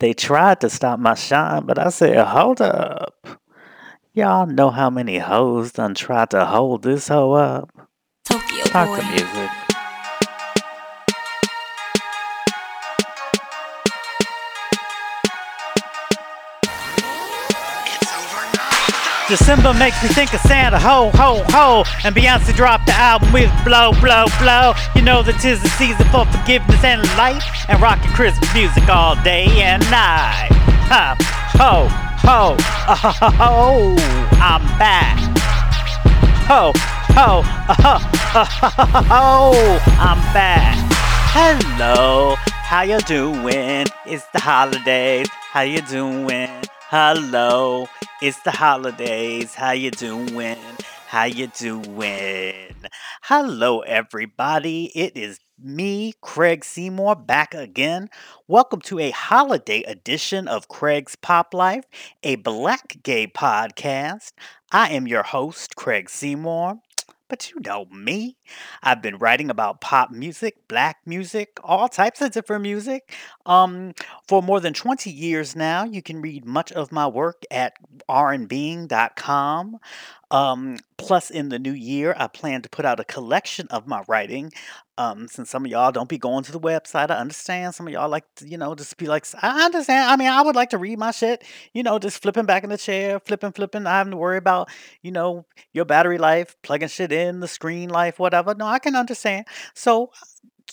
They tried to stop my shine, but I said, hold up. Y'all know how many hoes done tried to hold this hoe up? Tokyo Talk to music. December makes me think of Santa, ho, ho, ho. And Beyonce dropped the album with blow, blow, blow. You know that 'tis the season for forgiveness and life, and rocking Christmas music all day and night. Ha, ho, ho, ho, I'm back. Ho, ho, ho, I'm back. Hello, how you doing? It's the holidays, how you doing? Hello, it's the holidays, how you doing, how you doing? Hello everybody, it is me, Craig Seymour, back again. Welcome to a holiday edition of Craig's Pop Life, a black gay podcast. I am your host, Craig Seymour, but you know me. I've been writing about pop music, black music, all types of different music for more than 20 years now. You can read much of my work at rnbeing.com. Plus, in the new year, I plan to put out a collection of my writing. Since some of y'all don't be going to the website, I understand. Some of y'all like to, just be like, I understand. I mean, I would like to read my shit, just flipping back in the chair, flipping. I haven't to worry about, your battery life, plugging shit in, the screen life, whatever. No, I can understand. So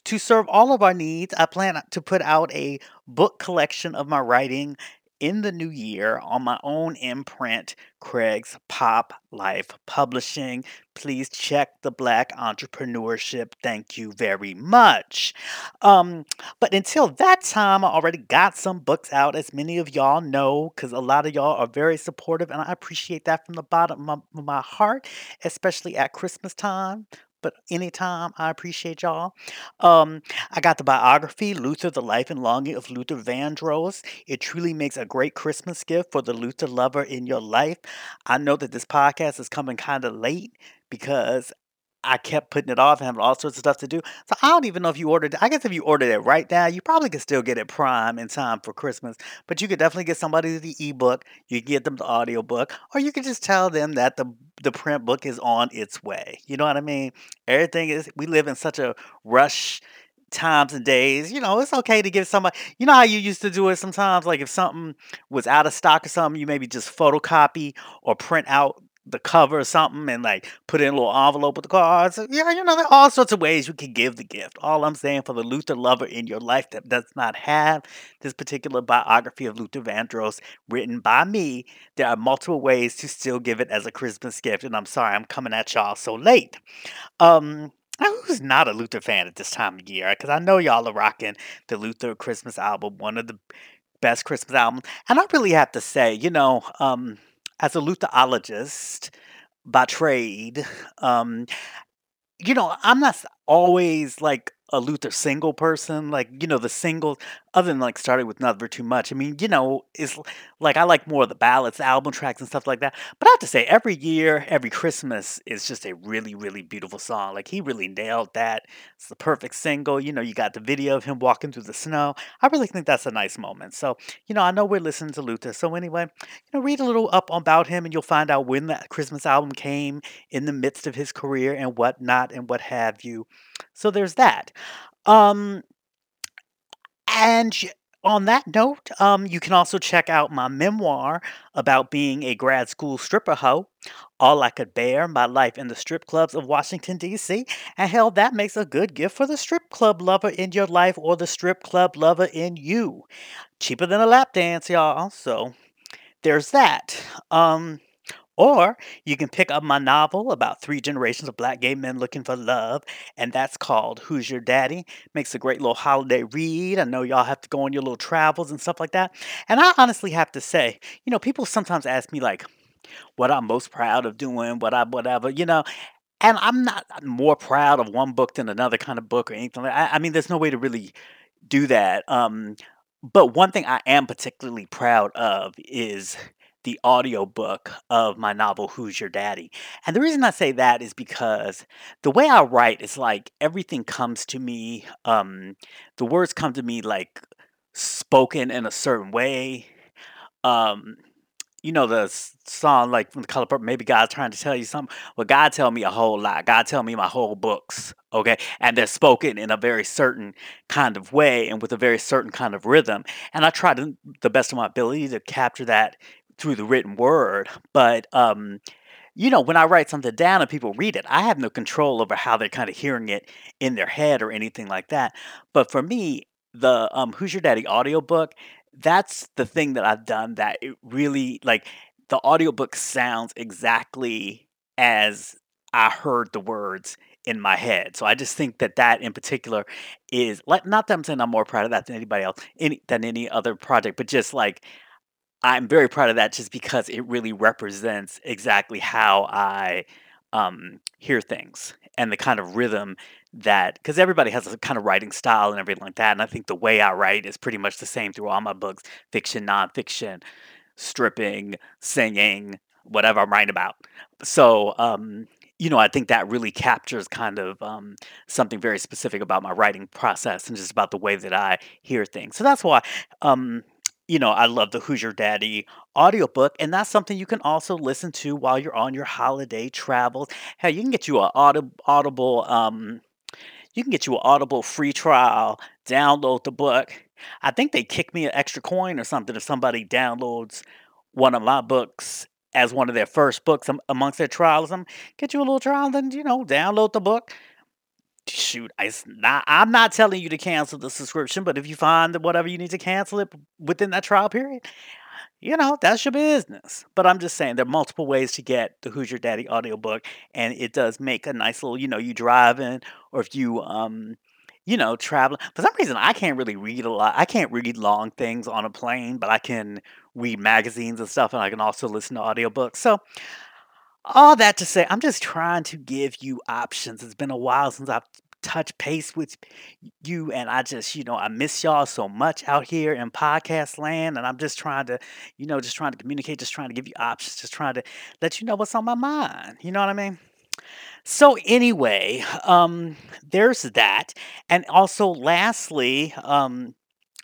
to serve all of our needs, I plan to put out a book collection of my writing in the new year on my own imprint, Craig's Pop Life Publishing. Please check the Black Entrepreneurship. Thank you very much. But until that time, I already got some books out, as many of y'all know, because a lot of y'all are very supportive, and I appreciate that from the bottom of my heart, especially at Christmas time. But anytime, I appreciate y'all. I got the biography, Luther, The Life and Longing of Luther Vandross. It truly makes a great Christmas gift for the Luther lover in your life. I know that this podcast is coming kind of late because I kept putting it off and having all sorts of stuff to do. So I don't even know if you ordered it. I guess if you ordered it right now, you probably could still get it prime in time for Christmas. But you could definitely get somebody the ebook, you get them the audiobook, or you could just tell them that the print book is on its way. You know what I mean? Everything is, we live in such a rush times and days. It's okay to give somebody, how you used to do it sometimes, like if something was out of stock or something, you maybe just photocopy or print out the cover or something and like put in a little envelope with the cards. Yeah, there are all sorts of ways you can give the gift. All I'm saying, for the Luther lover in your life that does not have this particular biography of Luther Vandross written by me, there are multiple ways to still give it as a Christmas gift. And I'm sorry I'm coming at y'all so late. Who's not a Luther fan at this time of year? Because I know y'all are rocking the Luther Christmas album, one of the best Christmas albums. And I really have to say, as a Lutherologist by trade, I'm not always like a Luther single person. Like, the singles, other than like starting with Never Too Much. I mean, it's like I like more of the ballads, the album tracks and stuff like that. But I have to say, every year, every Christmas is just a really, really beautiful song. Like, he really nailed that. It's the perfect single. You got the video of him walking through the snow. I really think that's a nice moment. So, I know we're listening to Luther. So anyway, read a little up about him and you'll find out when that Christmas album came in the midst of his career and whatnot and what have you. So there's that. And on that note, you can also check out my memoir about being a grad school stripper hoe, All I Could Bear, My Life in the Strip Clubs of Washington, D.C. And hell, that makes a good gift for the strip club lover in your life or the strip club lover in you. Cheaper than a lap dance, y'all. So there's that. Or you can pick up my novel about 3 generations of black gay men looking for love, and that's called Who's Your Daddy? Makes a great little holiday read. I know y'all have to go on your little travels and stuff like that. And I honestly have to say, people sometimes ask me like what I'm most proud of doing, whatever. And I'm not more proud of one book than another kind of book or anything like that. I mean, there's no way to really do that. But one thing I am particularly proud of is the audiobook of my novel, Who's Your Daddy? And the reason I say that is because the way I write is like everything comes to me, the words come to me like spoken in a certain way. You know the song, like, from The Color Purple, maybe God's trying to tell you something. Well, God tell me a whole lot. God tell me my whole books, okay? And they're spoken in a very certain kind of way and with a very certain kind of rhythm. And I try to, the best of my ability, to capture that through the written word. But, you know, when I write something down and people read it, I have no control over how they're kind of hearing it in their head or anything like that. But for me, the Who's Your Daddy audiobook, that's the thing that I've done that it really, like, the audiobook sounds exactly as I heard the words in my head. So I just think that that in particular is, like, not that I'm saying I'm more proud of that than anybody else, than any other project, but just like, I'm very proud of that just because it really represents exactly how I hear things and the kind of rhythm that, because everybody has a kind of writing style and everything like that. And I think the way I write is pretty much the same through all my books, fiction, nonfiction, stripping, singing, whatever I'm writing about. So, you know, I think that really captures kind of something very specific about my writing process and just about the way that I hear things. So that's why, you know, I love the Who's Your Daddy audiobook, and that's something you can also listen to while you're on your holiday travels. Hey, you can get you an Audible, you can get you an Audible free trial, download the book. I think they kick me an extra coin or something if somebody downloads one of my books as one of their first books amongst their trials. Get you a little trial, then, you know, download the book. Shoot, it's not, I'm not telling you to cancel the subscription, but if you find that whatever you need to cancel it within that trial period, you know, that's your business. But I'm just saying there are multiple ways to get the Who's Your Daddy audiobook, and it does make a nice little, you know, you driving or if you, you know, traveling. For some reason, I can't really read a lot. I can't read long things on a plane, but I can read magazines and stuff, and I can also listen to audiobooks. So, all that to say, I'm just trying to give you options. It's been a while since I've touched base with you, and I just, you know, I miss y'all so much out here in podcast land, and I'm just trying to, you know, just trying to communicate, just trying to give you options, just trying to let you know what's on my mind. You know what I mean? So anyway, there's that. And also lastly, I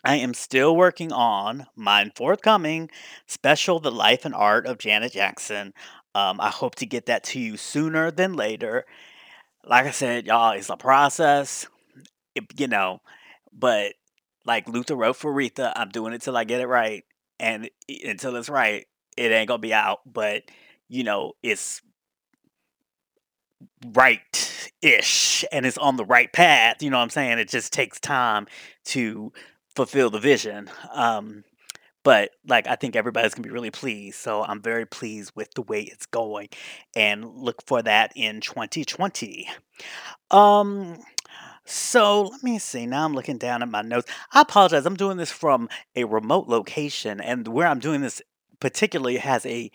am still working on my forthcoming special, The Life and Art of Janet Jackson. I hope to get that to you sooner than later. Like I said, y'all, it's a process, you know, but like Luther wrote for Aretha, I'm doing it till I get it right. And until it's right, it ain't gonna be out. But, you know, it's right-ish and it's on the right path. You know what I'm saying? It just takes time to fulfill the vision. But, like, I think everybody's going to be really pleased. So I'm very pleased with the way it's going. And look for that in 2020. So, let me see. Now I'm looking down at my notes. I apologize. I'm doing this from a remote location. And where I'm doing this particularly has a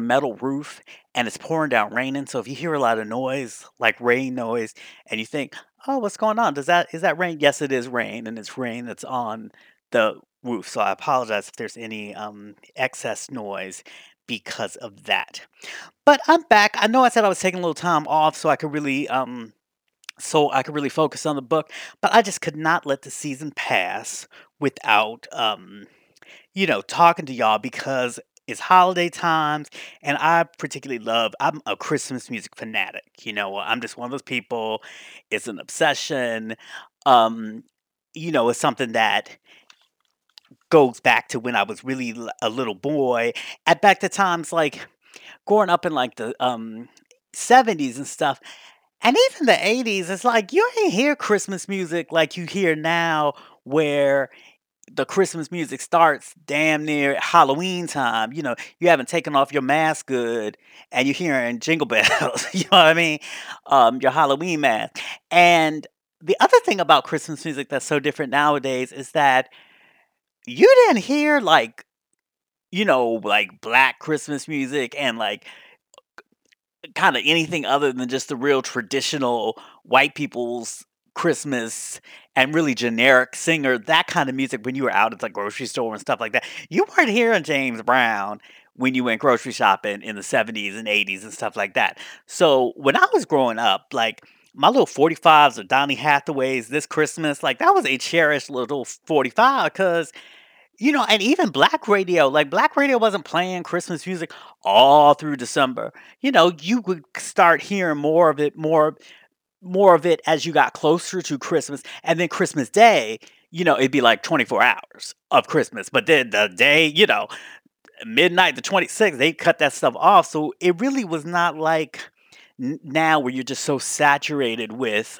metal roof. And it's pouring down raining. So if you hear a lot of noise, like rain noise, and you think, oh, what's going on? Is that rain? Yes, it is rain. And it's rain that's on the roof, so I apologize if there's any excess noise because of that. But I'm back. I know I said I was taking a little time off so I could really focus on the book, but I just could not let the season pass without you know, talking to y'all, because it's holiday times, and I particularly love, I'm a Christmas music fanatic. You know, I'm just one of those people. It's an obsession. You know, it's something that goes back to when I was really a little boy, at back to times like growing up in like the 70s and stuff, and even the 80s. It's like you didn't hear Christmas music like you hear now, where the Christmas music starts damn near Halloween time. You know, you haven't taken off your mask good, and you're hearing jingle bells. You know what I mean? Your Halloween mask. And the other thing about Christmas music that's so different nowadays is that you didn't hear, like, you know, like Black Christmas music and like kind of anything other than just the real traditional white people's Christmas and really generic singer, that kind of music when you were out at the grocery store and stuff like that. You weren't hearing James Brown when you went grocery shopping in the 70s and 80s and stuff like that. So when I was growing up, like, my little 45s or Donny Hathaway's This Christmas, like that was a cherished little 45 because, you know, and even black radio, like black radio wasn't playing Christmas music all through December. You know, you would start hearing more of it as you got closer to Christmas. And then Christmas Day, you know, it'd be like 24 hours of Christmas. But then the day, you know, midnight, the 26th, they cut that stuff off. So it really was not like now where you're just so saturated with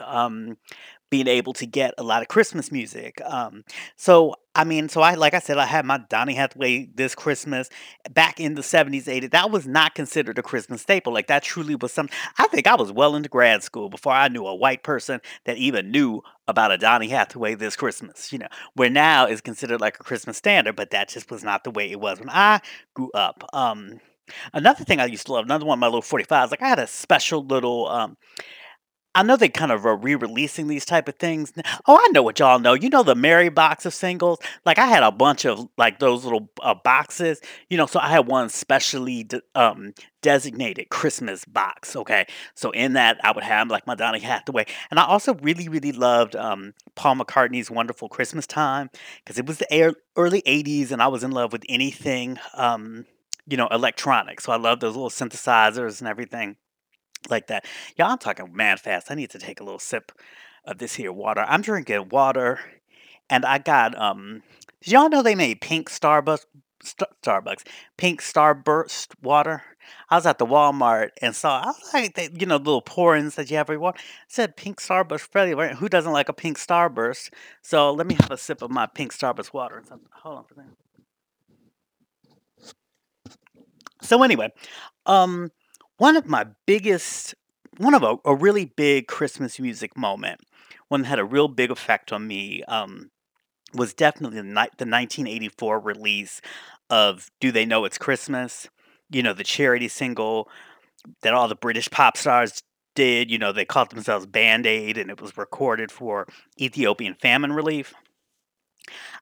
being able to get a lot of Christmas music. So I, like I said, I had my Donny Hathaway This Christmas back in the 70s, 80s. That was not considered a Christmas staple. Like that truly was something. I think I was well into grad school before I knew a white person that even knew about a Donny Hathaway This Christmas, you know, where now is considered like a Christmas standard, but that just was not the way it was when I grew up. Another thing I used to love, another one of my little 45s, like I had a special little, I know they kind of are re-releasing these type of things. Oh, I know what y'all know. You know the Mary box of singles? Like I had a bunch of like those little boxes, you know, so I had one specially designated Christmas box, okay? So in that I would have like my Donny Hathaway. And I also really, really loved Paul McCartney's Wonderful Christmas Time because it was the early 80s and I was in love with anything, you know, electronic. So I loved those little synthesizers and everything like that. Y'all, I'm talking mad fast. I need to take a little sip of this here water. I'm drinking water, and I got, did y'all know they made pink Starburst water? I was at the Walmart and saw, I was like, they, you know, little pour-ins that you have everywhere. It said pink Starburst Freddy. Who doesn't like a pink Starburst? So let me have a sip of my pink Starburst water. Hold on for a minute. So anyway, a really big Christmas music moment, one that had a real big effect on me, was definitely the 1984 release of Do They Know It's Christmas? You know, the charity single that all the British pop stars did. You know, they called themselves Band-Aid, and it was recorded for Ethiopian famine relief.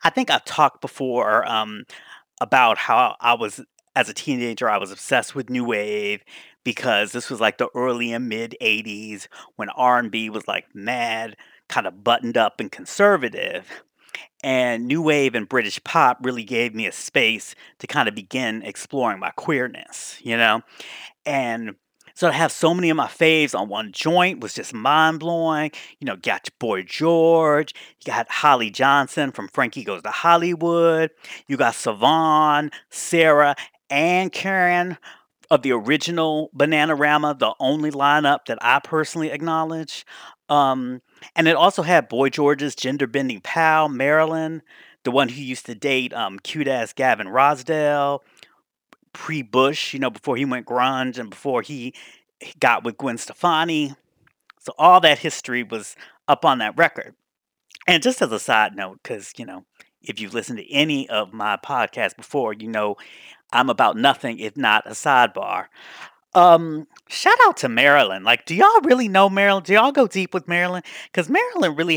I think I've talked before about how I was, as a teenager, I was obsessed with New Wave, because this was like the early and mid 80s when R&B was like mad, kind of buttoned up and conservative. And New Wave and British pop really gave me a space to kind of begin exploring my queerness, you know? And so to have so many of my faves on one joint was just mind-blowing. You know, got Boy George. You got Holly Johnson from Frankie Goes to Hollywood. You got Savon, Sarah, and Karen of the original Bananarama, the only lineup that I personally acknowledge. And it also had Boy George's gender-bending pal, Marilyn, the one who used to date cute-ass Gavin Rossdale, pre-Bush, you know, before he went grunge and before he got with Gwen Stefani. So all that history was up on that record. And just as a side note, because, you know, if you've listened to any of my podcasts before, you know, I'm about nothing if not a sidebar. Shout out to Marilyn. Like, do y'all really know Marilyn? Do y'all go deep with Marilyn? Because Marilyn really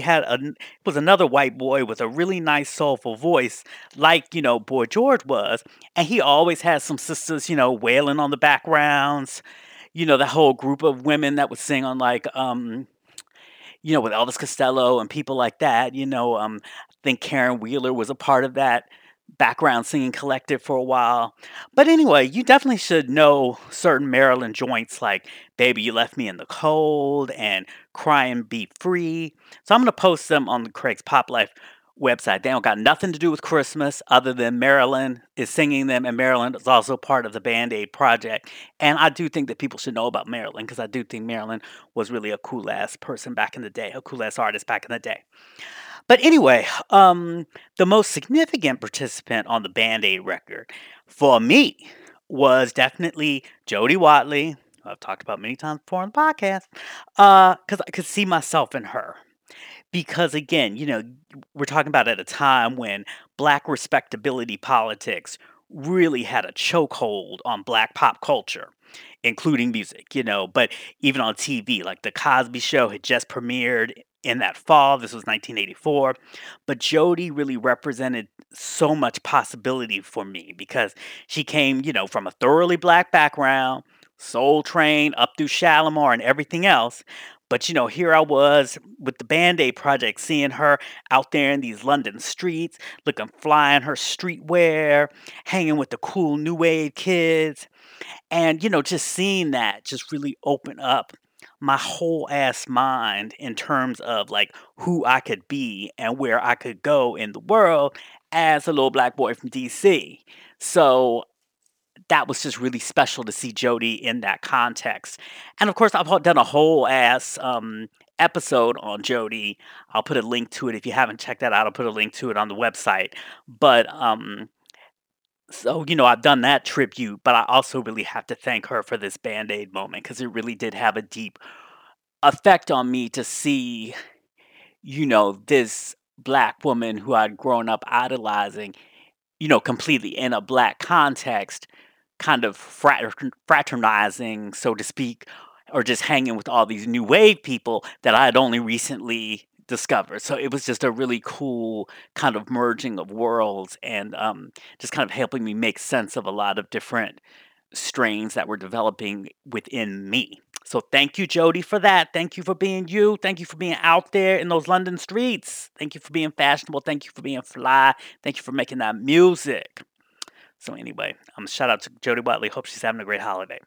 was another white boy with a really nice soulful voice, like, you know, Boy George was. And he always had some sisters, you know, wailing on the backgrounds. You know, the whole group of women that would sing on like, you know, with Elvis Costello and people like that. You know, I think Karen Wheeler was a part of that background singing collective for a while. But anyway, you definitely should know certain Marilyn joints like Baby You Left Me in the Cold and Cry and Be Free. So I'm going to post them on the Craig's Pop Life website. They don't got nothing to do with Christmas other than Marilyn is singing them, and Marilyn is also part of the Band-Aid project. And I do think that people should know about Marilyn, because I do think Marilyn was really a cool ass person back in the day, a cool ass artist back in the day. But anyway, the most significant participant on the Band-Aid record for me was definitely Jodi Watley, who I've talked about many times before on the podcast, because I could see myself in her. Because again, you know, we're talking about at a time when black respectability politics really had a chokehold on black pop culture, including music, you know, but even on TV, like The Cosby Show had just premiered in that fall. This was 1984. But Jodi really represented so much possibility for me because she came, you know, from a thoroughly black background, Soul Train, up through Shalimar and everything else. But, you know, here I was with the Band-Aid Project, seeing her out there in these London streets, looking fly in her streetwear, hanging with the cool new wave kids. And, you know, just seeing that just really open up my whole ass mind in terms of like who I could be and where I could go in the world as a little black boy from DC. So that was just really special to see Jodi in that context. And of course, I've done a whole ass episode on Jodi. I'll put a link to it. If you haven't checked that out, I'll put a link to it on the website. But so, you know, I've done that tribute, but I also really have to thank her for this Band-Aid moment, because it really did have a deep effect on me to see, you know, this black woman who I'd grown up idolizing, you know, completely in a black context, kind of fraternizing, so to speak, or just hanging with all these new wave people that I had only recently discovered. So it was just a really cool kind of merging of worlds, and just kind of helping me make sense of a lot of different strains that were developing within me. So thank you, Jodi, for that. Thank you for being you. Thank you for being out there in those London streets. Thank you for being fashionable. Thank you for being fly. Thank you for making that music. So anyway, shout out to Jodi Watley. Hope she's having a great holiday.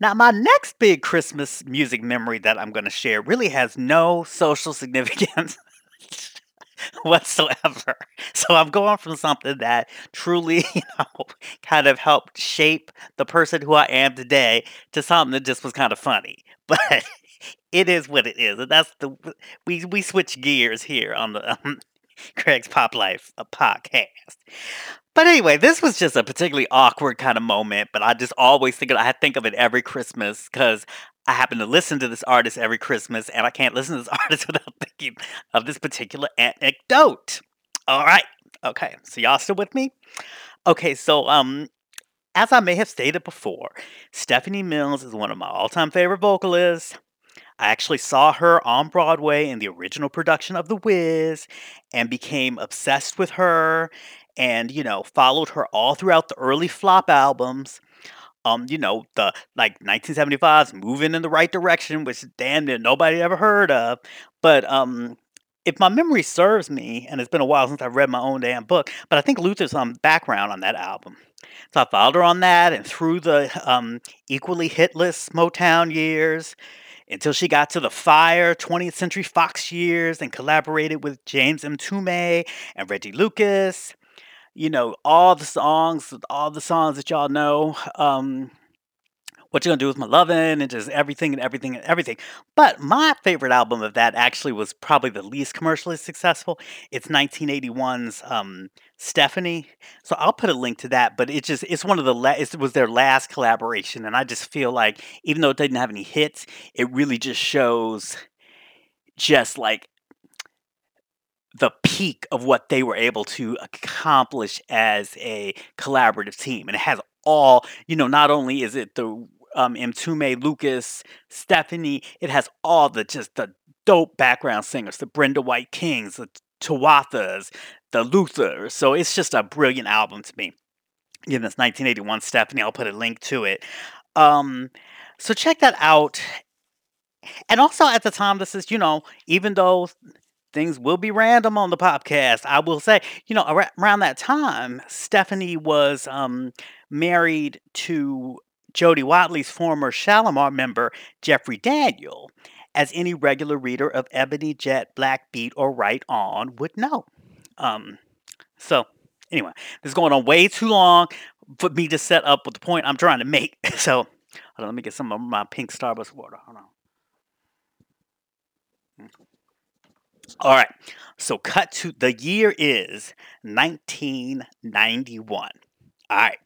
Now, my next big Christmas music memory that I'm going to share really has no social significance whatsoever. So I'm going from something that truly, you know, kind of helped shape the person who I am today to something that just was kind of funny. But it is what it is. And that's the we switch gears here on the Craig's Pop Life podcast. But anyway, this was just a particularly awkward kind of moment, but I just always think of it every Christmas, because I happen to listen to this artist every Christmas, and I can't listen to this artist without thinking of this particular anecdote. All right. Okay. So y'all still with me? Okay. So, as I may have stated before, Stephanie Mills is one of my all-time favorite vocalists. I actually saw her on Broadway in the original production of The Wiz and became obsessed with her. And, you know, followed her all throughout the early flop albums. You know, the, like, 1975's Moving in the Right Direction, which damn near nobody ever heard of. But if my memory serves me, and it's been a while since I've read my own damn book, but I think Luther's background on that album. So I followed her on that and through the equally hitless Motown years, until she got to the fire 20th Century Fox years and collaborated with James Mtume and Reggie Lucas. You know, all the songs that y'all know, What You Gonna Do With My Lovin', and just everything. But my favorite album of that actually was probably the least commercially successful. It's 1981's Stephanie. So I'll put a link to that, but it's one of the it was their last collaboration, and I just feel like, even though it didn't have any hits, it really just shows just like the peak of what they were able to accomplish as a collaborative team. And it has all, you know, not only is it the Mtume, Lucas, Stephanie, it has all the just the dope background singers, the Brenda White Kings, the Tawathas, the Luther. So it's just a brilliant album to me. Again, that's 1981 Stephanie. I'll put a link to it. So check that out. And also at the time, this is, you know, even though things will be random on the podcast, I will say, you know, around that time, Stephanie was married to Jodi Watley's former Shalimar member, Jeffrey Daniel, as any regular reader of Ebony, Jet, Black Beat, or Right On would know. So, anyway, this is going on way too long for me to set up with the point I'm trying to make. So, hold on, let me get some of my pink Starburst water. Hold on. All right, so cut to the year is 1991. All right,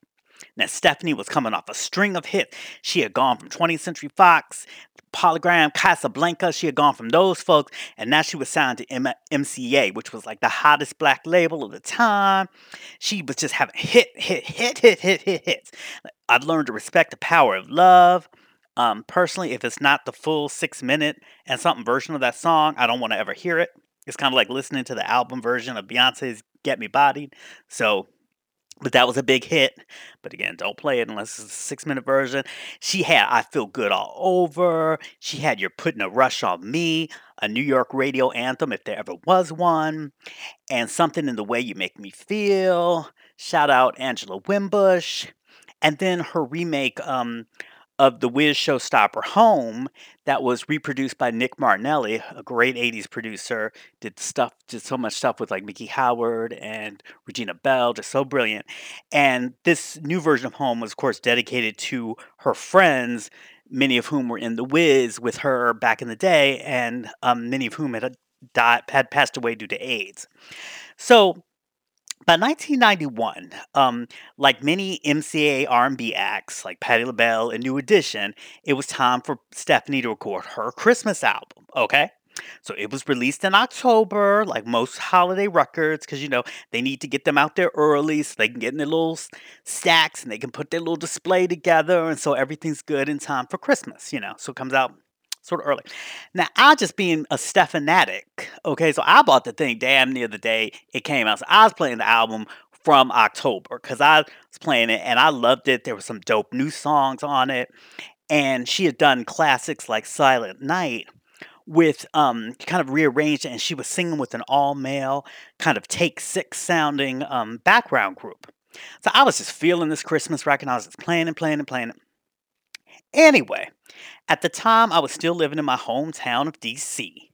now Stephanie was coming off a string of hits. She had gone from 20th Century Fox, Polygram, Casablanca. She had gone from those folks, and now she was signed to MCA, which was like the hottest black label of the time. She was just having hits. I've learned to respect the power of love. Personally, if it's not the full 6-minute and something version of that song, I don't want to ever hear it. It's kind of like listening to the album version of Beyonce's Get Me Bodied. So But that was a big hit. But again, don't play it unless it's a 6-minute version. She had I Feel Good All Over. She had You're Putting a Rush on Me, a New York radio anthem if there ever was one, and Something in the Way You Make Me Feel. Shout out Angela Wimbush. And then her remake of The Wiz showstopper Home that was reproduced by Nick Martinelli, a great 80s producer, did so much stuff with like Mickey Howard and Regina Bell, just so brilliant. And this new version of Home was, of course, dedicated to her friends, many of whom were in The Wiz with her back in the day, and many of whom had passed away due to AIDS. So by 1991, like many MCA R&B acts like Patti LaBelle and New Edition, it was time for Stephanie to record her Christmas album, okay? So it was released in October, like most holiday records, because, you know, they need to get them out there early so they can get in their little stacks and they can put their little display together, and so everything's good in time for Christmas, you know, so it comes out sort of early. Now, I just being a Stephanatic, okay, so I bought the thing damn near the day it came out. So I was playing the album from October because I was playing it and I loved it. There were some dope new songs on it. And she had done classics like Silent Night with kind of rearranged, and she was singing with an all-male kind of Take Six sounding background group. So I was just feeling this Christmas record and I was just playing and playing and playing it. Anyway, at the time, I was still living in my hometown of D.C.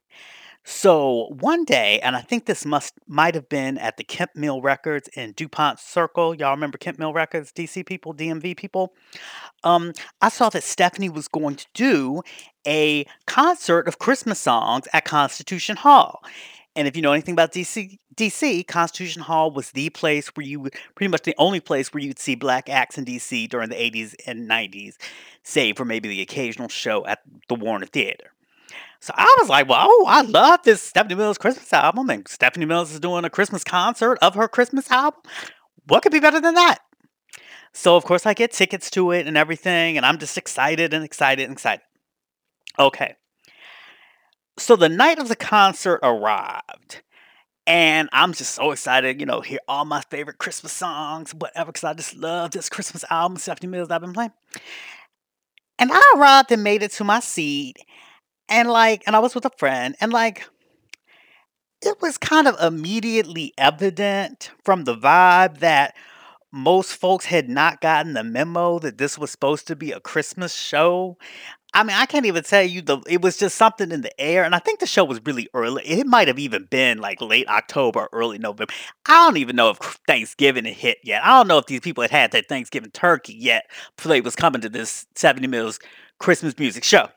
So one day, and I think this might have been at the Kemp Mill Records in DuPont Circle. Y'all remember Kemp Mill Records, D.C. people, DMV people? I saw that Stephanie was going to do a concert of Christmas songs at Constitution Hall. And if you know anything about D.C., Constitution Hall was the place where pretty much the only place where you'd see black acts in D.C. during the 80s and 90s, save for maybe the occasional show at the Warner Theater. So I was like, well, oh, I love this Stephanie Mills Christmas album, and Stephanie Mills is doing a Christmas concert of her Christmas album. What could be better than that? So, of course, I get tickets to it and everything, and I'm just excited and excited and excited. Okay. So the night of the concert arrived, and I'm just so excited, you know, hear all my favorite Christmas songs, whatever, because I just love this Christmas album, Stephanie Mills, I've been playing. And I arrived and made it to my seat, and I was with a friend, and, it was kind of immediately evident from the vibe that most folks had not gotten the memo that this was supposed to be a Christmas show. I mean, I can't even tell you, it was just something in the air, and I think the show was really early. It might have even been, late October, early November. I don't even know if Thanksgiving had hit yet. I don't know if these people had had their Thanksgiving turkey yet before they was coming to this Stephanie Mills Christmas music show.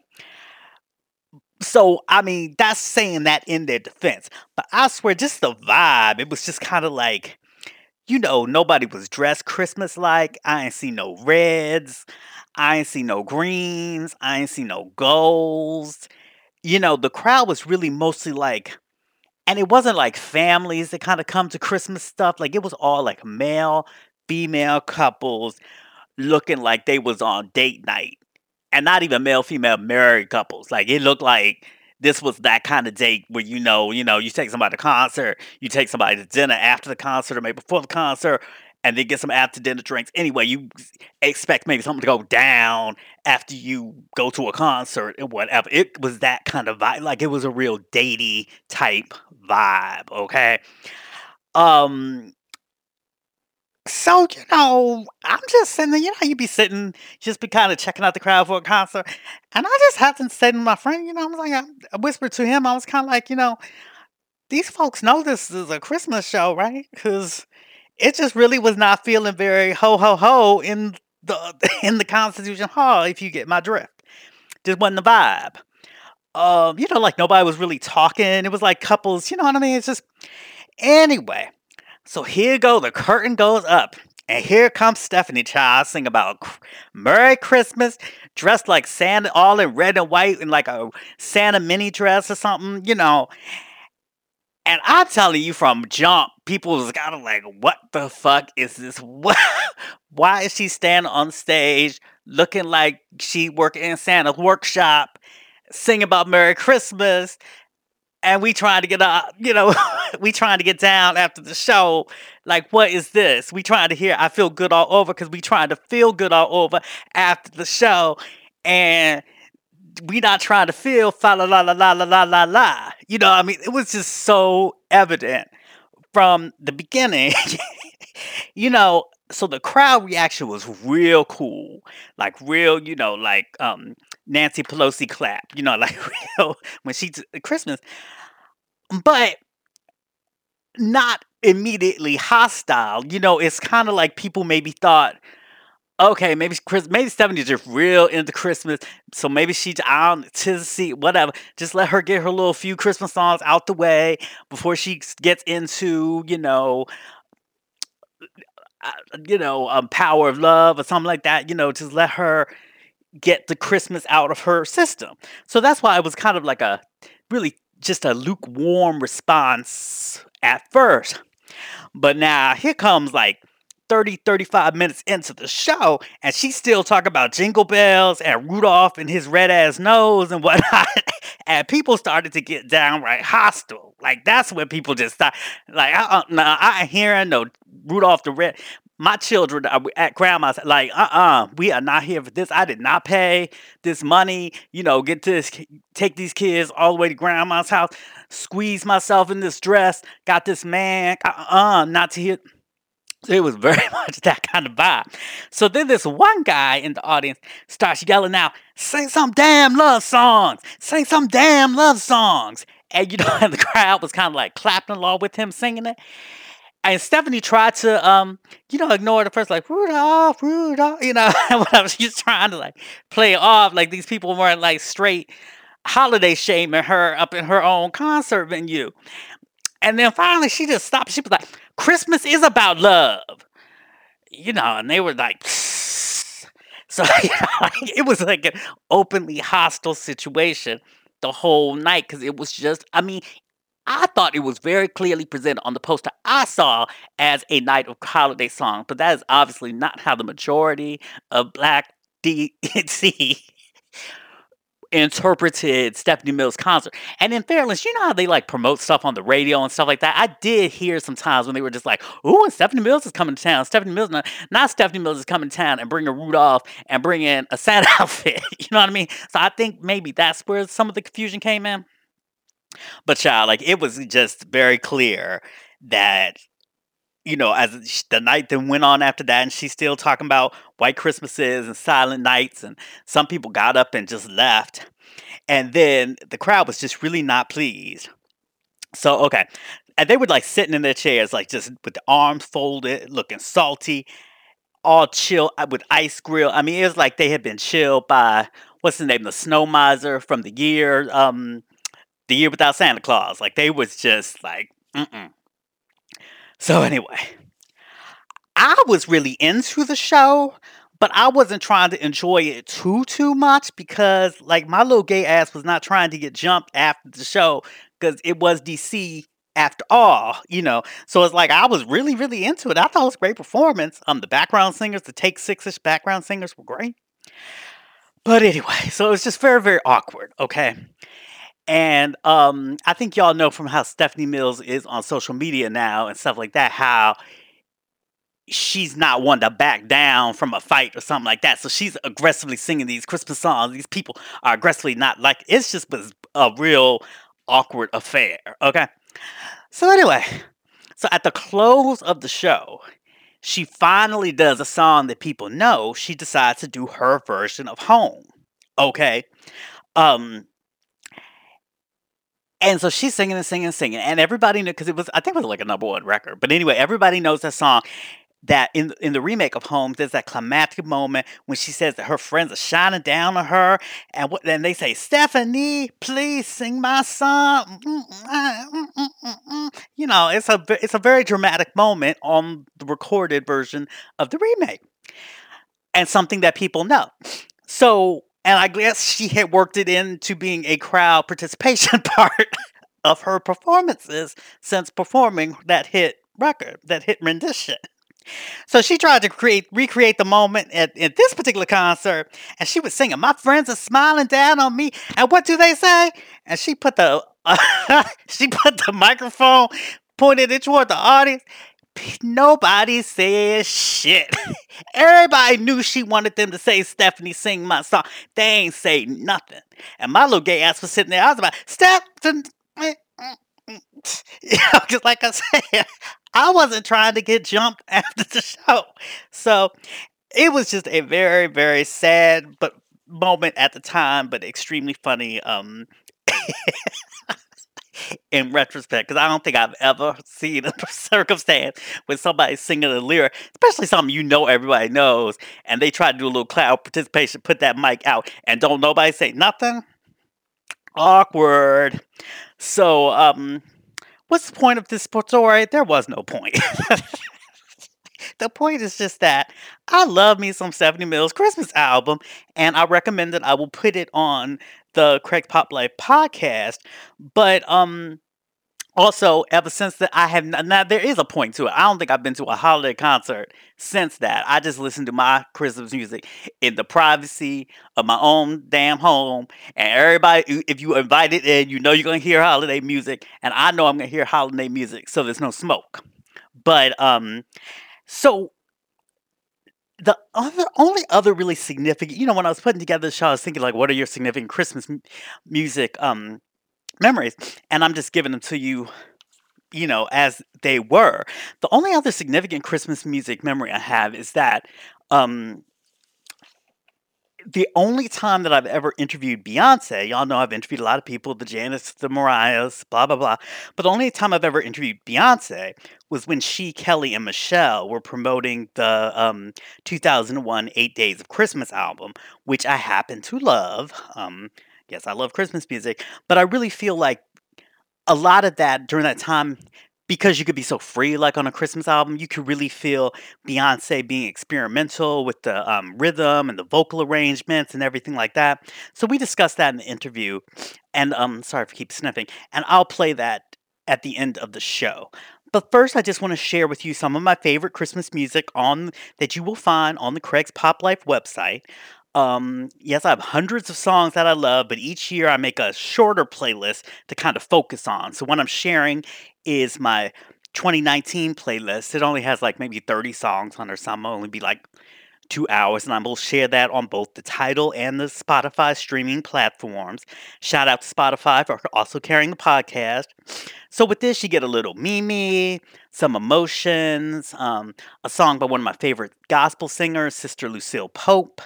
So, I mean, that's saying that in their defense. But I swear, just the vibe, it was just kind of like, you know, nobody was dressed Christmas-like. I ain't see no reds. I ain't see no greens. I ain't see no golds. You know, the crowd was really mostly and it wasn't like families that kind of come to Christmas stuff. Like, it was all like male, female couples looking like they was on date night. And not even male, female, married couples. Like, it looked like this was that kind of date where, you know, you take somebody to concert, you take somebody to dinner after the concert or maybe before the concert, and then get some after-dinner drinks. Anyway, you expect maybe something to go down after you go to a concert and whatever. It was that kind of vibe. Like, it was a real datey type vibe, okay? So, you know, I'm just sitting there, you know how you be sitting, just be kind of checking out the crowd for a concert, and I just happened to say to my friend, you know, I whispered to him, I was kind of like, you know, these folks know this is a Christmas show, right? Because it just really was not feeling very ho-ho-ho in the Constitution Hall, if you get my drift. Just wasn't the vibe. You know, like, nobody was really talking. It was like couples, you know what I mean? It's just, anyway. So here go, the curtain goes up, and here comes Stephanie Child sing about Merry Christmas, dressed like Santa, all in red and white, in like a Santa mini dress or something, you know. And I'm telling you from jump, people was kind of like, what the fuck is this? Why is she standing on stage looking like she working in Santa's workshop, singing about Merry Christmas? and we trying to get up, you know, we trying to get down after the show. Like, what is this? We trying to hear I Feel Good All Over, because we trying to feel good all over after the show. And we not trying to feel fa la la la la la la la la. You know, I mean, it was just so evident from the beginning, you know. So the crowd reaction was real cool, like real, you know, like Nancy Pelosi clap, you know, like real when she did Christmas, but not immediately hostile. You know, it's kind of like people maybe thought, okay, maybe Stephanie's just real into Christmas, so maybe she's on Tennessee, whatever. Just let her get her little few Christmas songs out the way before she gets into, you know, Power of Love or something like that, you know, just let her get the Christmas out of her system. So that's why it was kind of like a really just a lukewarm response at first. But now here comes like 30, 35 minutes into the show, and she's still talking about jingle bells and Rudolph and his red ass nose and whatnot. And people started to get downright hostile. Like, that's when people just start, like, nah, I ain't hearing no Rudolph the Red. My children are at grandma's, like, we are not here for this. I did not pay this money. You know, get this, take these kids all the way to grandma's house, squeeze myself in this dress, got this man, not to hear. It was very much that kind of vibe. So then this one guy in the audience starts yelling out, sing some damn love songs, sing some damn love songs. And, you know, and the crowd was kind of like clapping along with him singing it. And Stephanie tried to, you know, ignore it at first, like, Rudolph, Rudolph, you know, whatever. She's trying to, like, play it off like these people weren't, like, straight holiday shaming her up in her own concert venue. And then finally she just stopped. She was like, Christmas is about love. You know, and they were like, psst. So, you know, like, it was like an openly hostile situation the whole night, because it was just, I mean, I thought it was very clearly presented on the poster I saw as a night of holiday songs, but that is obviously not how the majority of Black DNC interpreted Stephanie Mills' concert. And in fairness, you know how they like promote stuff on the radio and stuff like that? I did hear sometimes when they were just like, ooh, and Stephanie Mills is coming to town. Stephanie Mills, not Stephanie Mills is coming to town and bring a Rudolph and bring in a Santa outfit. You know what I mean? So I think maybe that's where some of the confusion came in. But child, like, it was just very clear that, you know, as the night then went on after that, and she's still talking about white Christmases and silent nights, and some people got up and just left. And then the crowd was just really not pleased. So, okay. And they were like sitting in their chairs, like just with the arms folded, looking salty, all chill with ice grill. I mean, it was like they had been chilled by, what's the name, the snow miser from the year, The Year Without Santa Claus. Like, they was just like, mm-mm. So anyway, I was really into the show, but I wasn't trying to enjoy it too much, because, like, my little gay ass was not trying to get jumped after the show, because it was DC after all, you know. So it's like, I was really, really into it. I thought it was a great performance. The background singers, the Take Six-ish background singers were great. But anyway, so it was just very, very awkward, okay? And I think y'all know from how Stephanie Mills is on social media now and stuff like that, how she's not one to back down from a fight or something like that. So she's aggressively singing these Christmas songs. These people are aggressively not like, it's just was a real awkward affair, okay? So anyway, so at the close of the show, she finally does a song that people know. She decides to do her version of Home, okay? And so she's singing and singing and singing. And everybody knew, because it was, I think it was like a #1 record. But anyway, everybody knows that song, that in the remake of Home, there's that climactic moment when she says that her friends are shining down on her. And then they say, Stephanie, please sing my song. You know, it's a very dramatic moment on the recorded version of the remake. And something that people know. So, and I guess she had worked it into being a crowd participation part of her performances since performing that hit record, that hit rendition. So she tried to recreate the moment at this particular concert, and she was singing, my friends are smiling down on me, and what do they say? And she put the She put the microphone, pointed it toward the audience. Nobody said shit. Everybody knew she wanted them to say, Stephanie, sing my song. They ain't say nothing. And my little gay ass was sitting there. I was about, Stephanie. You know, because like I said, I wasn't trying to get jumped after the show. So it was just a very, very sad but moment at the time, but extremely funny in retrospect, because I don't think I've ever seen a circumstance with somebody singing a lyric, especially something you know everybody knows, and they try to do a little cloud participation, put that mic out, and don't nobody say nothing. Awkward. So, what's the point of this story? There was no point. The point is just that I love me some Stephanie Mills Christmas album, and I recommend that I will put it on the Craig's Pop Life podcast. But also, ever since that, I have not, now there is a point to it. I don't think I've been to a holiday concert since that. I just listen to my Christmas music in the privacy of my own damn home. And everybody, if you invited in, you know you're going to hear holiday music. And I know I'm going to hear holiday music, so there's no smoke. But, so the only other really significant, you know, when I was putting together the show, I was thinking like, what are your significant Christmas music memories? And I'm just giving them to you, you know, as they were. The only other significant Christmas music memory I have is that the only time that I've ever interviewed Beyonce, y'all know I've interviewed a lot of people, the Janis, the Mariahs, blah, blah, blah. But the only time I've ever interviewed Beyonce was when she, Kelly, and Michelle were promoting the 2001 8 Days of Christmas album, which I happen to love. Yes, I love Christmas music. But I really feel like a lot of that during that time, because you could be so free, like on a Christmas album, you could really feel Beyonce being experimental with the rhythm and the vocal arrangements and everything like that. So we discussed that in the interview. And sorry if I keep sniffing. And I'll play that at the end of the show. But first, I just want to share with you some of my favorite Christmas music on that you will find on the Craig's Pop Life website. Yes, I have hundreds of songs that I love, but each year I make a shorter playlist to kind of focus on. So what I'm sharing is my 2019 playlist. It only has like maybe 30 songs on there, so I'm only be like 2 hours, and I will share that on both the title and the Spotify streaming platforms. Shout out to Spotify for also carrying the podcast. So with this, you get a little Mimi, some emotions, a song by one of my favorite gospel singers, Sister Lucille Pope.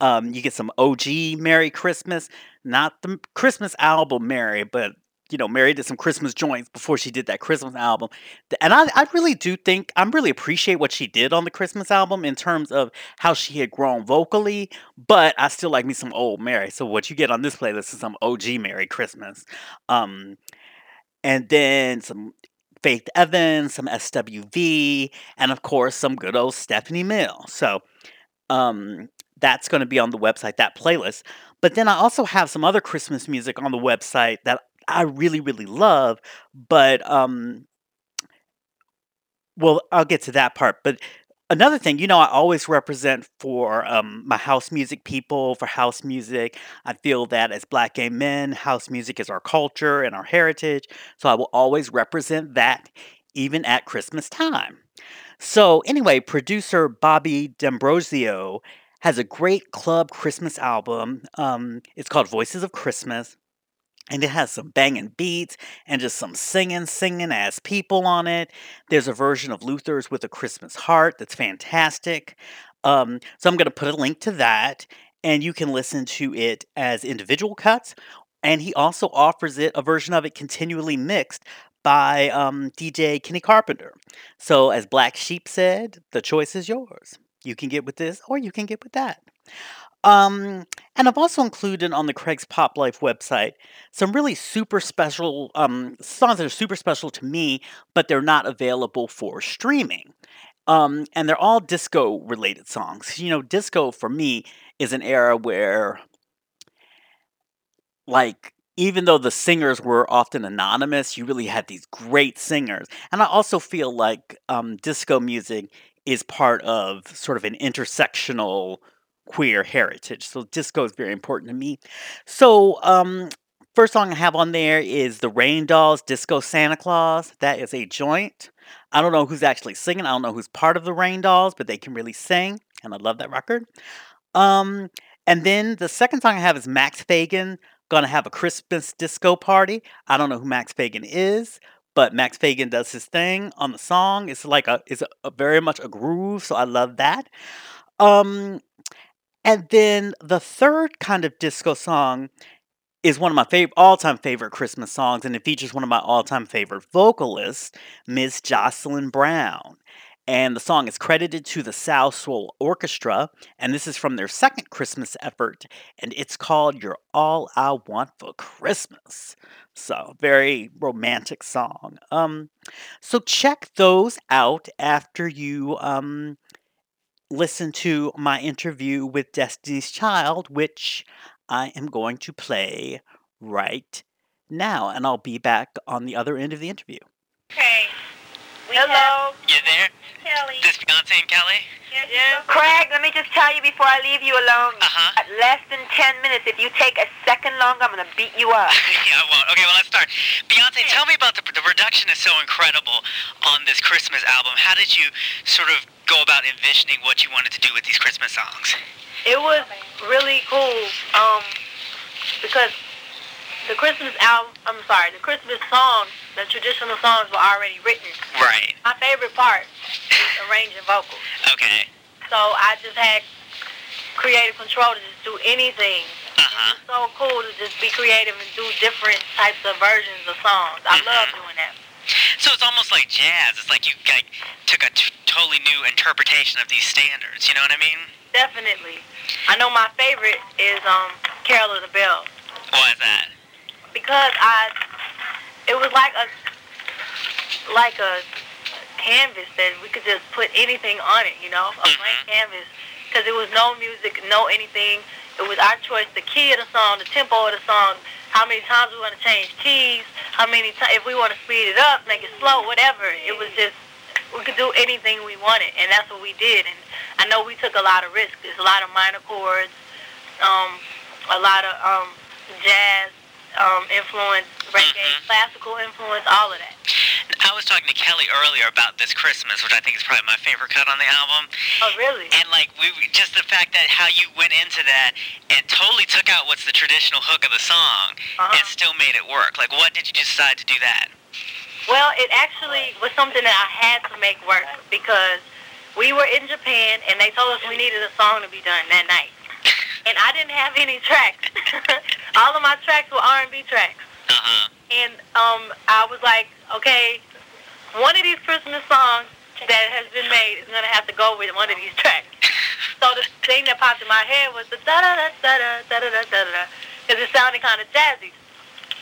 You get some OG Merry Christmas, not the Christmas album Mary, but you know, Mary did some Christmas joints before she did that Christmas album. And I really do think, I really appreciate what she did on the Christmas album in terms of how she had grown vocally, but I still like me some old Mary. So what you get on this playlist is some OG Merry Christmas. And then some Faith Evans, some SWV, and of course some good old Stephanie Mills. So, that's going to be on the website, that playlist. But then I also have some other Christmas music on the website that I really, really love. But, well, I'll get to that part. But another thing, you know, I always represent for my house music people, for house music. I feel that as Black gay men, house music is our culture and our heritage. So I will always represent that, even at Christmas time. So anyway, producer Bobby D'Ambrosio has a great club Christmas album. It's called Voices of Christmas. And it has some banging beats and just some singing ass people on it. There's a version of Luther's With a Christmas Heart that's fantastic. So I'm going to put a link to that. And you can listen to it as individual cuts. And he also offers it, a version of it continually mixed by DJ Kenny Carpenter. So as Black Sheep said, the choice is yours. You can get with this or you can get with that. And I've also included on the Craig's Pop Life website some really super special songs that are super special to me, but they're not available for streaming. And they're all disco-related songs. You know, disco for me is an era where, like, even though the singers were often anonymous, you really had these great singers. And I also feel like disco music is part of sort of an intersectional queer heritage. So disco is very important to me. So First song I have on there is the Rain Dolls' Disco Santa Claus. That is a joint. I don't know who's actually singing. I don't know who's part of the Rain Dolls, but they can really sing. And I love that record. And then the second song I have is Max Fagan, Gonna Have a Christmas Disco Party. I don't know who Max Fagan is, but Max Fagan does his thing on the song. It's like a very much a groove, so I love that. And then the third kind of disco song is one of my all-time favorite Christmas songs, and it features one of my all-time favorite vocalists, Miss Jocelyn Brown. And the song is credited to the South Soul Orchestra, and this is from their second Christmas effort, and it's called You're All I Want for Christmas. So, very romantic song. So check those out after you listen to my interview with Destiny's Child, which I am going to play right now, and I'll be back on the other end of the interview. Okay. Hello. You there? Kelly. This Beyonce and Kelly? Yeah. Craig, let me just tell you before I leave you alone. Uh-huh. Less than 10 minutes. If you take a second longer, I'm going to beat you up. Yeah, I won't. Okay, well, let's start. Beyonce, tell me about the production is so incredible on this Christmas album. How did you sort of go about envisioning what you wanted to do with these Christmas songs? It was really cool because the Christmas song, the traditional songs were already written. Right. My favorite part is arranging vocals. Okay. So I just had creative control to just do anything. Uh-huh. It's so cool to just be creative and do different types of versions of songs. I love doing that. So it's almost like jazz. It's like you took a totally new interpretation of these standards. You know what I mean? Definitely. I know my favorite is Carol of the Bells. Why is that? Because it was like a canvas that we could just put anything on it, you know, a blank canvas. Because there was no music, no anything. It was our choice, the key of the song, the tempo of the song, how many times we want to change keys, if we want to speed it up, make it slow, whatever. It was just, we could do anything we wanted, and that's what we did. And I know we took a lot of risks. There's a lot of minor chords, a lot of jazz, influence, reggae, classical influence, all of that. I was talking to Kelly earlier about This Christmas, which I think is probably my favorite cut on the album. Oh, really? And just the fact that how you went into that and totally took out what's the traditional hook of the song and still made it work. Like, what did you decide to do that? Well, it actually was something that I had to make work because we were in Japan and they told us we needed a song to be done that night. And I didn't have any tracks. All of my tracks were R&B tracks. Uh-huh. And I was like, okay, one of these Christmas songs that has been made is going to have to go with one of these tracks. So the thing that popped in my head was the da-da-da-da-da-da-da-da-da-da, because it sounded kind of jazzy.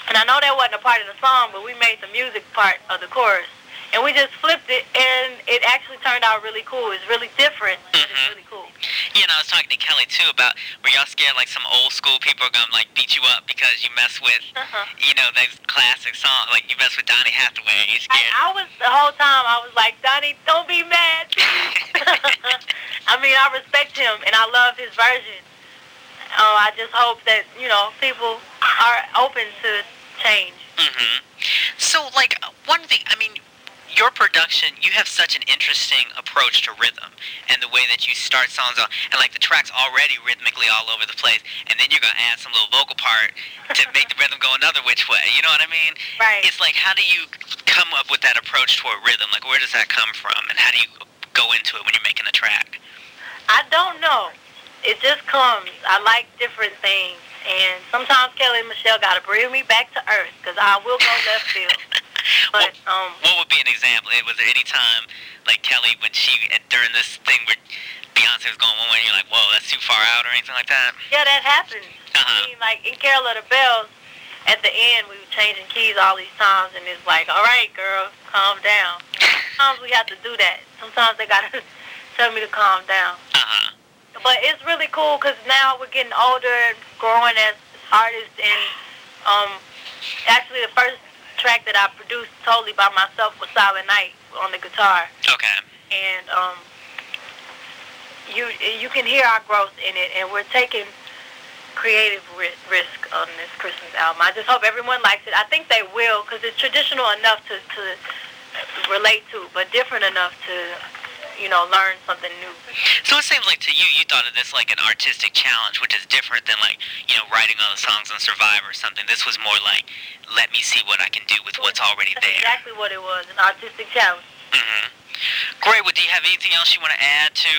And I know that wasn't a part of the song, but we made the music part of the chorus. And we just flipped it, and it actually turned out really cool. It's really different. It's really cool. You know, I was talking to Kelly, too, about were y'all scared, like, some old school people are going to, like, beat you up because you mess with, you know, those classic songs. Like, you mess with Donny Hathaway. Are you scared? The whole time, I was like, Donny, don't be mad. I mean, I respect him, and I love his version. I just hope that, you know, people are open to change. Mm-hmm. So, like, one thing, I mean, your production, you have such an interesting approach to rhythm and the way that you start songs off, and like the track's already rhythmically all over the place, and then you're going to add some little vocal part to make the rhythm go another which way, you know what I mean? Right. It's like, how do you come up with that approach toward rhythm? Like, where does that come from, and how do you go into it when you're making a track? I don't know. It just comes. I like different things, and sometimes Kelly and Michelle got to bring me back to earth, because I will go left field. But, what would be an example? Was there any time, like Kelly, when during this thing where Beyonce was going one way, and you're like, whoa, that's too far out or anything like that? Yeah, that happened. I mean, like, in Carol of the Bells, at the end, we were changing keys all these times, and it's like, all right, girl, calm down. Sometimes we have to do that. Sometimes they got to tell me to calm down. But it's really cool, because now we're getting older and growing as artists, and actually the first track that I produced totally by myself was Silent Night on the guitar. Okay. And you can hear our growth in it, and we're taking creative risk on this Christmas album. I just hope everyone likes it. I think they will, because it's traditional enough to relate to, but different enough to, you know, learn something new. So it seems like to you, you thought of this like an artistic challenge, which is different than, like, you know, writing all the songs on Survivor or something. This was more like, let me see what I can do with what's already there. That's exactly what it was, an artistic challenge. Mm-hmm. Great. Well, do you have anything else you want to add to?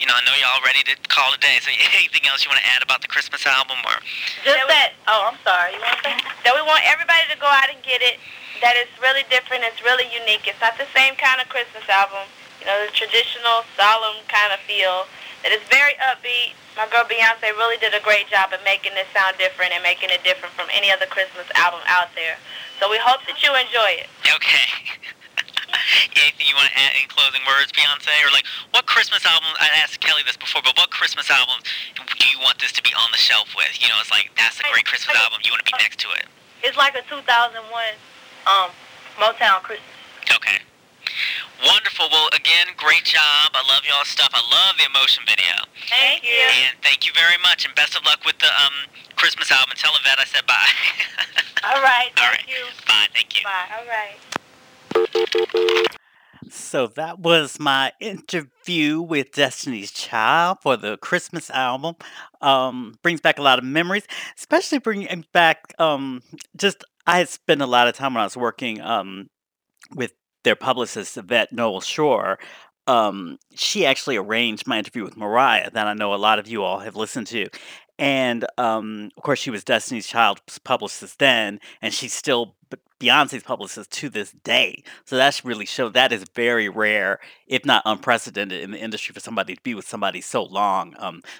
You know, I know y'all ready to call it a day. So anything else you want to add about the Christmas album, or just that? Oh, I'm sorry. You want to say that we want everybody to go out and get it. That it's really different. It's really unique. It's not the same kind of Christmas album. You know, the traditional, solemn kind of feel. That it's very upbeat. My girl Beyonce really did a great job at making this sound different and making it different from any other Christmas album out there. So we hope that you enjoy it. Okay. Anything you want to add in closing words, Beyonce? Or, like, what Christmas album, I asked Kelly this before, but what Christmas album do you want this to be on the shelf with? You know, it's like, that's a great Christmas album. You want to be next to it. It's like a 2001 Motown Christmas. Okay. Wonderful. Well, again, great job. I love y'all's stuff. I love the emotion video. Thank you. And thank you very much. And best of luck with the Christmas album. Tell Yvette I said bye. All right. Thank you. Bye. Thank you. Bye. All right. So that was my interview with Destiny's Child for the Christmas album. Brings back a lot of memories, especially bringing back just, I had spent a lot of time when I was working with their publicist, Yvette Noel Shore. She actually arranged my interview with Mariah that I know a lot of you all have listened to. And, of course, she was Destiny's Child's publicist then, and she's still Beyonce's publicist to this day. So that's really showed that is very rare, if not unprecedented in the industry, for somebody to be with somebody so long.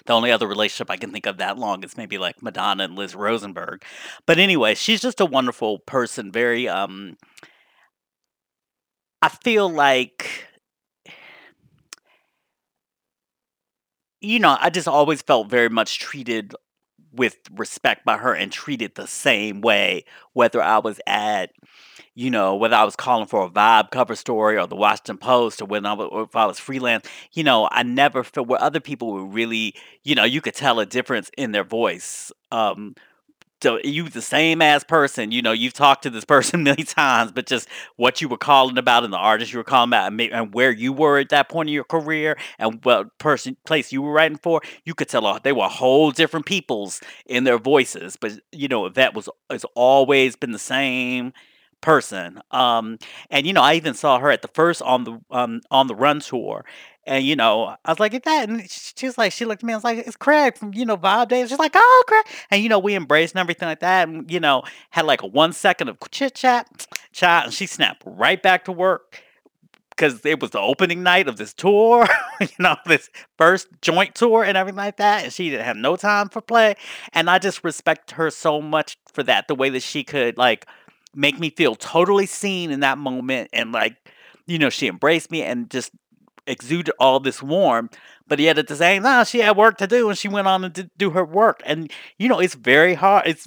The only other relationship I can think of that long is maybe like Madonna and Liz Rosenberg. But anyway, she's just a wonderful person. Very, I feel like, you know, I just always felt very much treated with respect by her and treated the same way, whether I was at, you know, whether I was calling for a Vibe cover story or the Washington Post, or when I was, or if I was freelance, you know, I never felt where other people were really, you know, you could tell a difference in their voice. So you the same ass person, you know, you've talked to this person many times, but just what you were calling about and the artist you were calling about and where you were at that point in your career and what place you were writing for, you could tell they were whole different peoples in their voices. But, you know, that has always been the same person. And, you know, I even saw her at the first On the Run tour. And, you know, I was like, it's that. And she was like, she looked at me, I was like, it's Craig from, you know, Vibe Days. She's like, oh, Craig. And, you know, we embraced and everything like that. And, you know, had like a 1 second of chit-chat. Child, and she snapped right back to work. Because it was the opening night of this tour, you know, this first joint tour and everything like that. And she didn't have no time for play. And I just respect her so much for that. The way that she could, like, make me feel totally seen in that moment. And, like, you know, she embraced me and just exuded all this warmth, but yet at the same time she had work to do, and she went on to do her work. And, you know, it's very hard.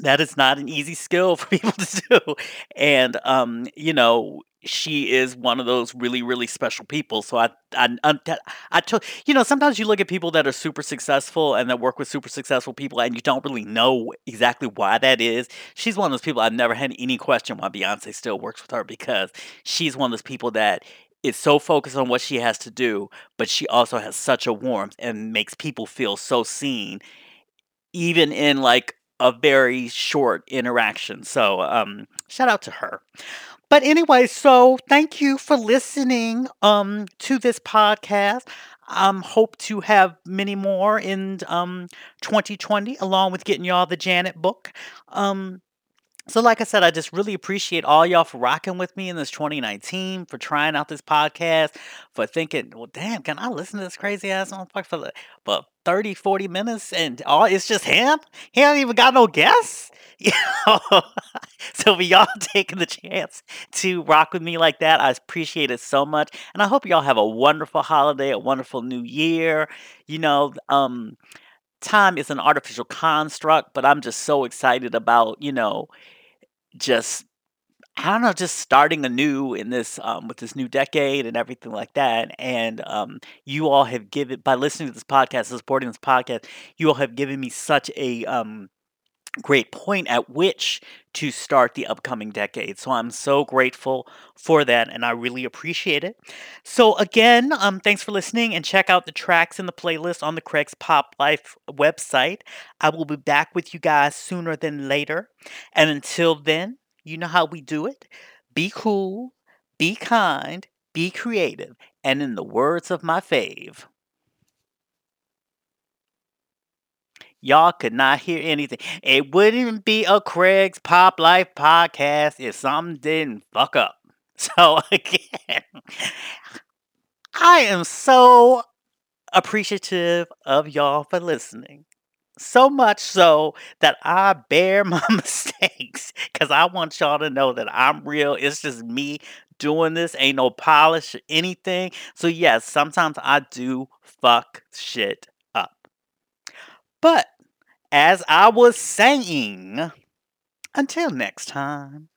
That is not an easy skill for people to do. And you know, she is one of those really, really special people. So you know, sometimes you look at people that are super successful and that work with super successful people, and you don't really know exactly why that is. She's one of those people. I've never had any question why Beyonce still works with her, because she's one of those people that is so focused on what she has to do, but she also has such a warmth and makes people feel so seen, even in like a very short interaction. So shout out to her. But anyway, so thank you for listening to this podcast. Hope to have many more in 2020, along with getting y'all the Janet book. So like I said, I just really appreciate all y'all for rocking with me in this 2019, for trying out this podcast, for thinking, well, damn, can I listen to this crazy ass motherfucker for 30, 40 minutes and all? It's just him? He ain't even got no guests? You know? So for y'all taking the chance to rock with me like that, I appreciate it so much. And I hope y'all have a wonderful holiday, a wonderful new year. You know, time is an artificial construct, but I'm just so excited about, you know, just I don't know, just starting anew in this with this new decade and everything like that. And you all have given, by listening to this podcast, supporting this podcast, you all have given me such a great point at which to start the upcoming decade. So I'm so grateful for that, and I really appreciate it. So again, thanks for listening, and check out the tracks in the playlist on the Craig's Pop Life website. I will be back with you guys sooner than later. And until then, you know how we do it. Be cool, be kind, be creative, and in the words of my fave, y'all could not hear anything. It wouldn't be a Craig's Pop Life podcast if something didn't fuck up. So again, I am so appreciative of y'all for listening. So much so that I bear my mistakes, because I want y'all to know that I'm real. It's just me doing this. Ain't no polish or anything. So yes, sometimes I do fuck shit up. But as I was saying, until next time,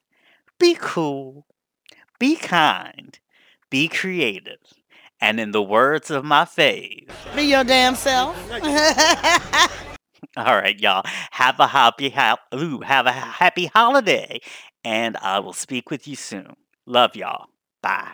be cool, be kind, be creative. And in the words of my fave, be your damn self. All right, y'all. Have a happy holiday, and I will speak with you soon. Love y'all. Bye.